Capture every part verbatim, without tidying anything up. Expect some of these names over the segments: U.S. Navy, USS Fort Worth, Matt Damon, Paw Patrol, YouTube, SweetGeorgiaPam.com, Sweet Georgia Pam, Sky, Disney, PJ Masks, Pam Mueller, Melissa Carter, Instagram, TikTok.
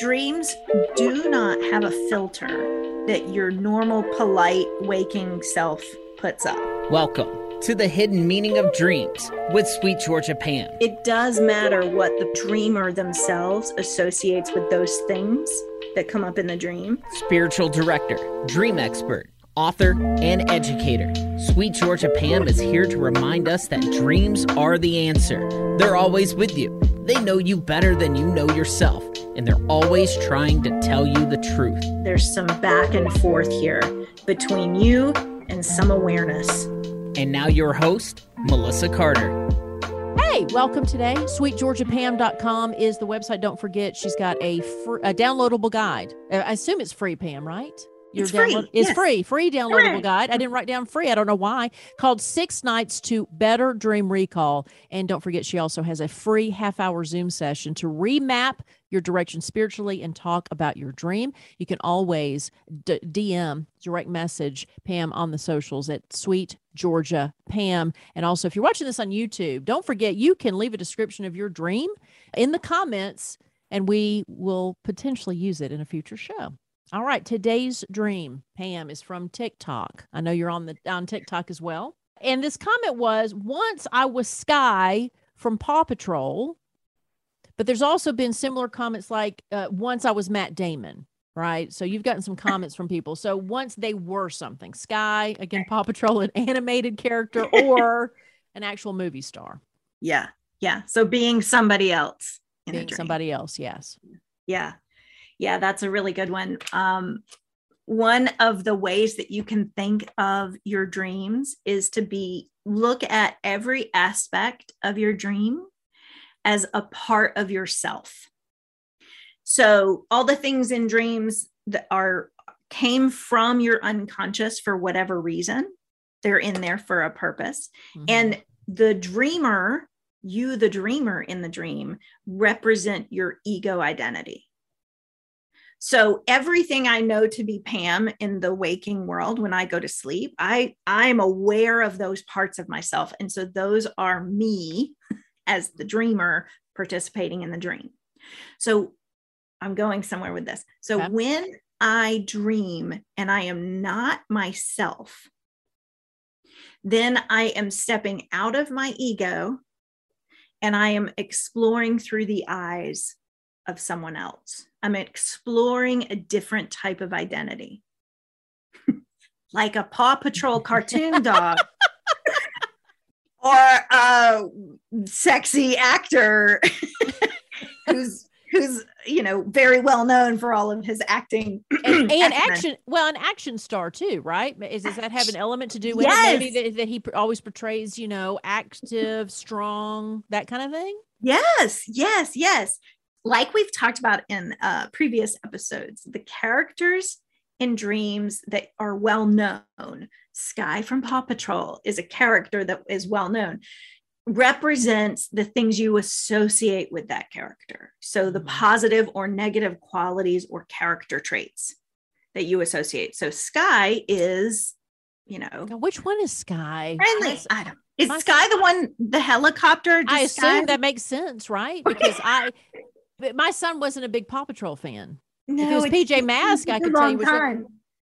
dreams do not have a filter that your normal, polite, waking self puts up. Welcome to the hidden meaning of dreams with Sweet Georgia Pam. It does matter what the dreamer themselves associates with those things that come up in the dream. Spiritual director, dream expert, author, and educator, Sweet Georgia Pam is here to remind us that dreams are the answer. They're always with you. They know you better than you know yourself, and they're always trying to tell you the truth. There's some back and forth here between you and some awareness. And now your host, Melissa Carter. Hey, welcome today. Sweet Georgia Pam dot com is the website. Don't forget, she's got a, fr- a downloadable guide. I assume it's free, Pam, right? Your it's download- free. It's yes. free, free downloadable right. guide. I didn't write down free. I don't know why. Called Six Nights to Better Dream Recall. And don't forget, she also has a free half-hour Zoom session to remap your direction spiritually and talk about your dream. You can always d- D M, direct message Pam on the socials at Sweet Georgia Pam. And also, if you're watching this on YouTube, don't forget, you can leave a description of your dream in the comments, and we will potentially use it in a future show. All right, today's dream, Pam, is from TikTok. I know you're on the on TikTok as well. And this comment was, once I was Sky from Paw Patrol, but there's also been similar comments like, uh, once I was Matt Damon, right? So you've gotten some comments from people. So once they were something, Sky, again, Paw Patrol, an animated character or an actual movie star. Yeah, yeah. So being somebody else. In being a dream. Somebody else, yes. Yeah. Yeah, that's a really good one. Um, one of the ways that you can think of your dreams is to be look at every aspect of your dream as a part of yourself. So all the things in dreams that are came from your unconscious for whatever reason, they're in there for a purpose. Mm-hmm. And the dreamer, you, the dreamer in the dream, represent your ego identity. So everything I know to be Pam in the waking world, when I go to sleep, I, I'm aware of those parts of myself. And so those are me as the dreamer participating in the dream. So I'm going somewhere with this. So okay. When I dream and I am not myself, then I am stepping out of my ego and I am exploring through the eyes of someone else. I'm exploring a different type of identity. Like a Paw Patrol cartoon dog or a sexy actor who's who's you know very well known for all of his acting and, and action well an action star too, right? Is does that have an element to do with yes. it? Maybe that, that he always portrays, you know, active, strong, that kind of thing? Yes, yes, yes. Like we've talked about in uh, previous episodes, the characters in dreams that are well known, Sky from Paw Patrol is a character that is well known, represents the things you associate with that character. So the positive or negative qualities or character traits that you associate. So Sky is, you know. Now, which one is Sky? Friendly. That's- I don't Is My Sky son- the one, the helicopter? I assume Sky- that makes sense, right? Because I... But my son wasn't a big Paw Patrol fan. No, if it was P J Masks, I could tell you. Was like,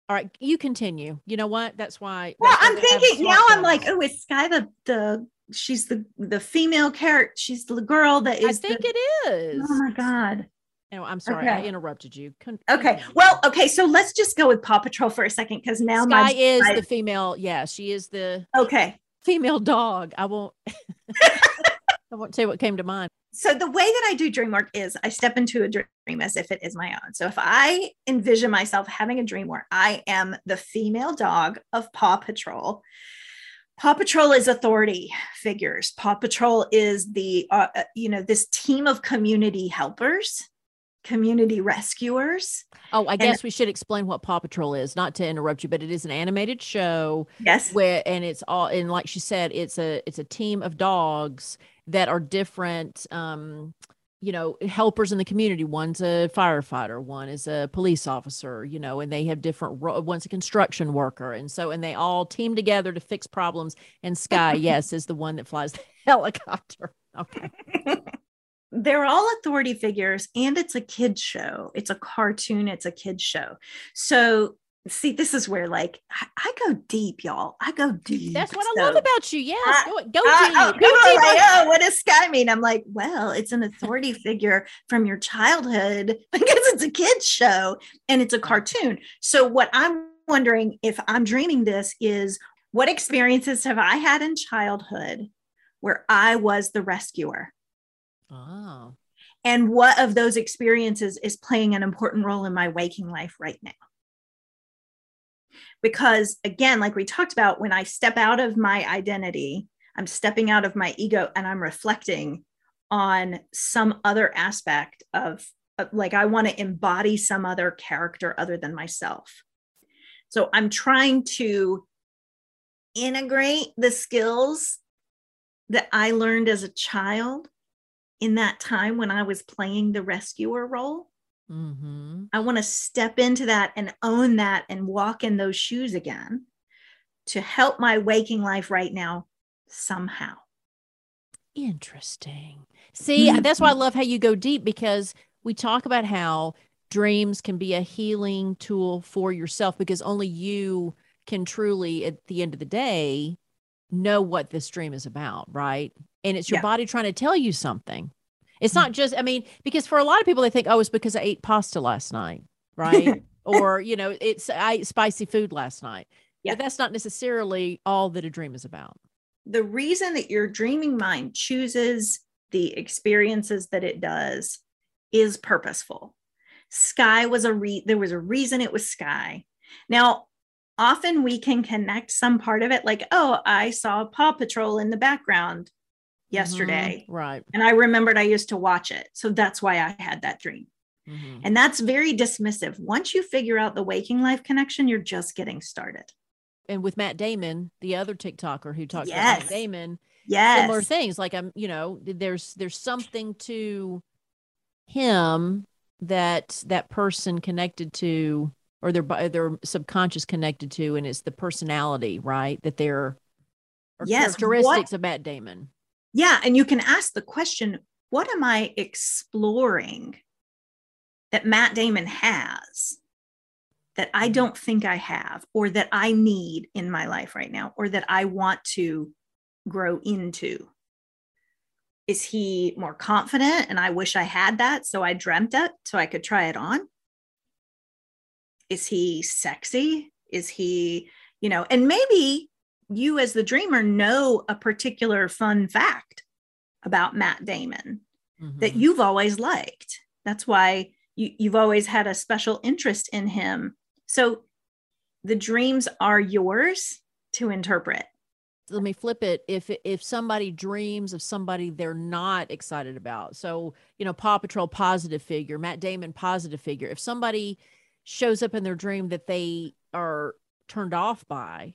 all right, you continue. You know what? That's why. Well, that's I'm thinking now. I'm like, oh, is Sky the the? She's the the female character. She's the girl that is. I think the, it is. Oh my God. No, I'm sorry. Okay. I interrupted you. Con- okay. Well, okay. So let's just go with Paw Patrol for a second, because now Sky my is I, the female. Yeah, she is the okay female dog. I won't. I won't tell you what came to mind. So the way that I do dream work is I step into a dream as if it is my own. So if I envision myself having a dream where I am the female dog of Paw Patrol, Paw Patrol is authority figures. Paw Patrol is the, uh, you know, this team of community helpers, community rescuers. Oh, I guess and, we should explain what Paw Patrol is, not to interrupt you, but it is an animated show. Yes. Where, and it's all, and like she said, it's a, it's a team of dogs that are different, um, you know, helpers in the community. One's a firefighter, one is a police officer, you know, and they have different roles. One's a construction worker. And so, and they all team together to fix problems. And Sky, yes, is the one that flies the helicopter. Okay. they're all authority figures, and it's a kid's show. It's a cartoon. It's a kid's show. So see, this is where like I, I go deep, y'all. I go deep. That's what so, I love about you. Yes. I, go, go I, deep. I, go people deep. Are like, oh, what does Sky mean? I'm like, well, it's an authority figure from your childhood because it's a kid's show and it's a cartoon. So what I'm wondering if I'm dreaming this is, what experiences have I had in childhood where I was the rescuer? Oh. And what of those experiences is playing an important role in my waking life right now? Because again, like we talked about, when I step out of my identity, I'm stepping out of my ego and I'm reflecting on some other aspect of, of like, I want to embody some other character other than myself. So I'm trying to integrate the skills that I learned as a child in that time when I was playing the rescuer role. Mm-hmm. I want to step into that and own that and walk in those shoes again to help my waking life right now somehow. Interesting. See, mm-hmm. That's why I love how you go deep, because we talk about how dreams can be a healing tool for yourself, because only you can truly, at the end of the day, know what this dream is about, right? And it's your yeah. body trying to tell you something. It's not just, I mean, because for a lot of people, they think, oh, it's because I ate pasta last night, right? Or, you know, it's, I ate spicy food last night. Yeah. But that's not necessarily all that a dream is about. The reason that your dreaming mind chooses the experiences that it does is purposeful. Sky was a re, there was a reason it was Sky. Now, often we can connect some part of it, like, oh, I saw Paw Patrol in the background yesterday. Mm-hmm, right. And I remembered I used to watch it. So that's why I had that dream. Mm-hmm. And that's very dismissive. Once you figure out the waking life connection, you're just getting started. And with Matt Damon, the other TikToker who talks yes. about Matt Damon, yes. similar things. Like, I'm, you know, there's, there's something to him that that person connected to, or their, their subconscious connected to, and it's the personality, right? That they're yes. characteristics what? of Matt Damon. Yeah. And you can ask the question, what am I exploring that Matt Damon has that I don't think I have, or that I need in my life right now, or that I want to grow into? Is he more confident and I wish I had that, so I dreamt it so I could try it on? Is he sexy? Is he, you know, and maybe you as the dreamer know a particular fun fact about Matt Damon mm-hmm. that you've always liked. That's why you, you've always had a special interest in him. So the dreams are yours to interpret. Let me flip it. If, if somebody dreams of somebody they're not excited about. So, you know, Paw Patrol, positive figure, Matt Damon, positive figure. If somebody shows up in their dream that they are turned off by,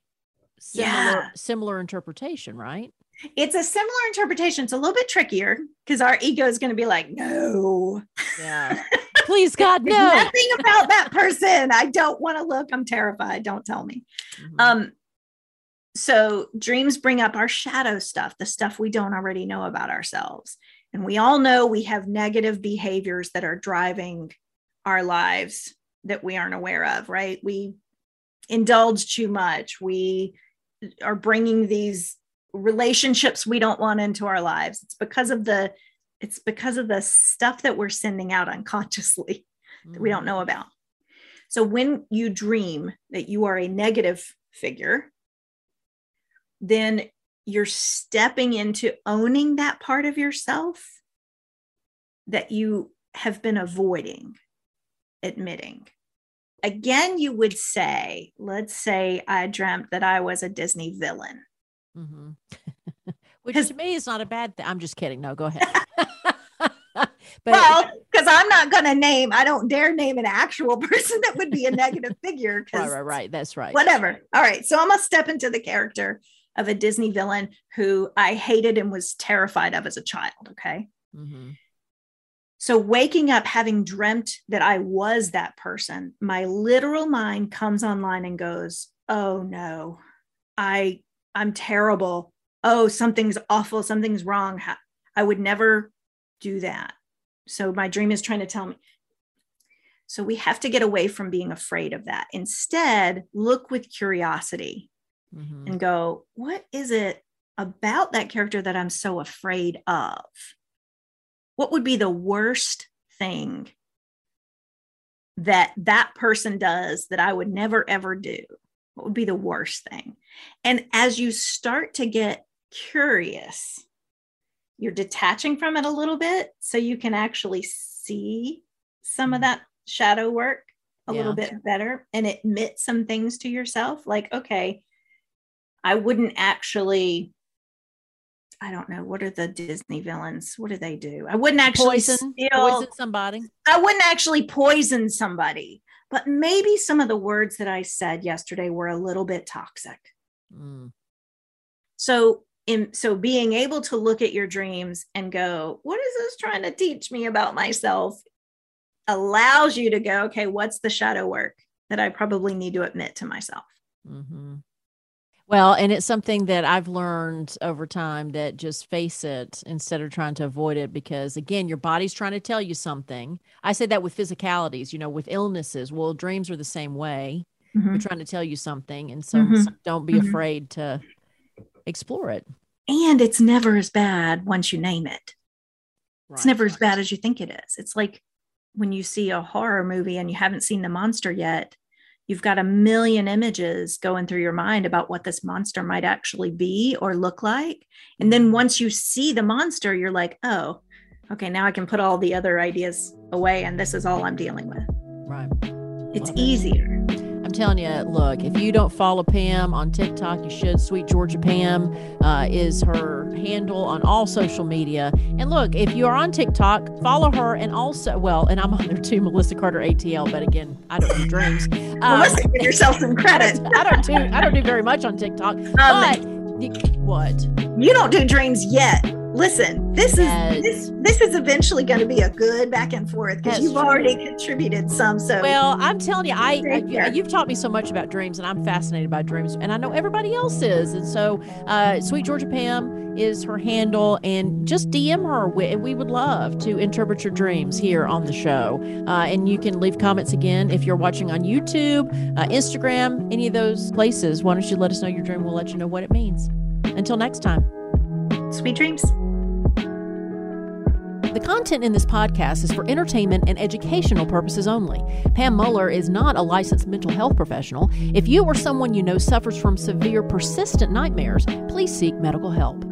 Similar, yeah. similar interpretation, right? It's a similar interpretation. It's a little bit trickier because our ego is going to be like, no, yeah. please God, no, nothing about that person. I don't want to look. I'm terrified. Don't tell me. Mm-hmm. Um, so dreams bring up our shadow stuff, the stuff we don't already know about ourselves. And we all know we have negative behaviors that are driving our lives that we aren't aware of, right? We indulge too much. We are bringing these relationships we don't want into our lives. It's because of the, it's because of the stuff that we're sending out unconsciously mm-hmm. that we don't know about. So when you dream that you are a negative figure, then you're stepping into owning that part of yourself that you have been avoiding admitting. Again, you would say, let's say I dreamt that I was a Disney villain. Mm-hmm. Which to me is not a bad thing. I'm just kidding. No, go ahead. but, well, because I'm not going to name, I don't dare name an actual person that would be a negative figure. Right, right, right. That's right. Whatever. All right. So I'm going to step into the character of a Disney villain who I hated and was terrified of as a child. Okay. Mm-hmm. So waking up, having dreamt that I was that person, my literal mind comes online and goes, oh no, I, I'm terrible. Oh, something's awful. Something's wrong. I would never do that. So my dream is trying to tell me. So we have to get away from being afraid of that. Instead, look with curiosity mm-hmm. and go, what is it about that character that I'm so afraid of? What would be the worst thing that that person does that I would never, ever do? What would be the worst thing? And as you start to get curious, you're detaching from it a little bit so you can actually see some of that shadow work a yeah. little bit better and admit some things to yourself. Like, okay, I wouldn't actually, I don't know, what are the Disney villains? What do they do? I wouldn't actually poison, steal, poison somebody. I wouldn't actually poison somebody, but maybe some of the words that I said yesterday were a little bit toxic. Mm. So in, so being able to look at your dreams and go, what is this trying to teach me about myself? Allows you to go, okay, what's the shadow work that I probably need to admit to myself? Mm-hmm. Well, and it's something that I've learned over time, that just face it instead of trying to avoid it, because again, your body's trying to tell you something. I say that with physicalities, you know, with illnesses. Well, dreams are the same way. Mm-hmm. They're trying to tell you something. And so mm-hmm. don't be mm-hmm. afraid to explore it. And it's never as bad once you name it. Right, it's never right. as bad as you think it is. It's like when you see a horror movie and you haven't seen the monster yet, you've got a million images going through your mind about what this monster might actually be or look like. And then once you see the monster, you're like, oh, okay, now I can put all the other ideas away and this is all I'm dealing with. Right. It's Love easier. It. I'm telling you, look, if you don't follow Pam on TikTok, you should. Sweet Georgia Pam uh, is her handle on all social media. And look, if you are on TikTok, follow her. And also, well, and I'm on there too, Melissa Carter A T L. But again, I don't do dreams. Um, Melissa, give yourself some credit. I don't do I don't do very much on TikTok. Um, but what? You don't do dreams yet. Listen, this yes. is this this is eventually going to be a good back and forth, because you've true. already contributed some. So well, I'm telling you, I, I you, you've taught me so much about dreams, and I'm fascinated by dreams, and I know everybody else is. And so, uh, Sweet Georgia Pam is her handle, and just D M her. We, we would love to interpret your dreams here on the show, uh, and you can leave comments again if you're watching on YouTube, uh, Instagram, any of those places. Why don't you let us know your dream? We'll let you know what it means. Until next time. Sweet dreams. The content in this podcast is for entertainment and educational purposes only. Pam Mueller is not a licensed mental health professional. If you or someone you know suffers from severe, persistent nightmares, please seek medical help.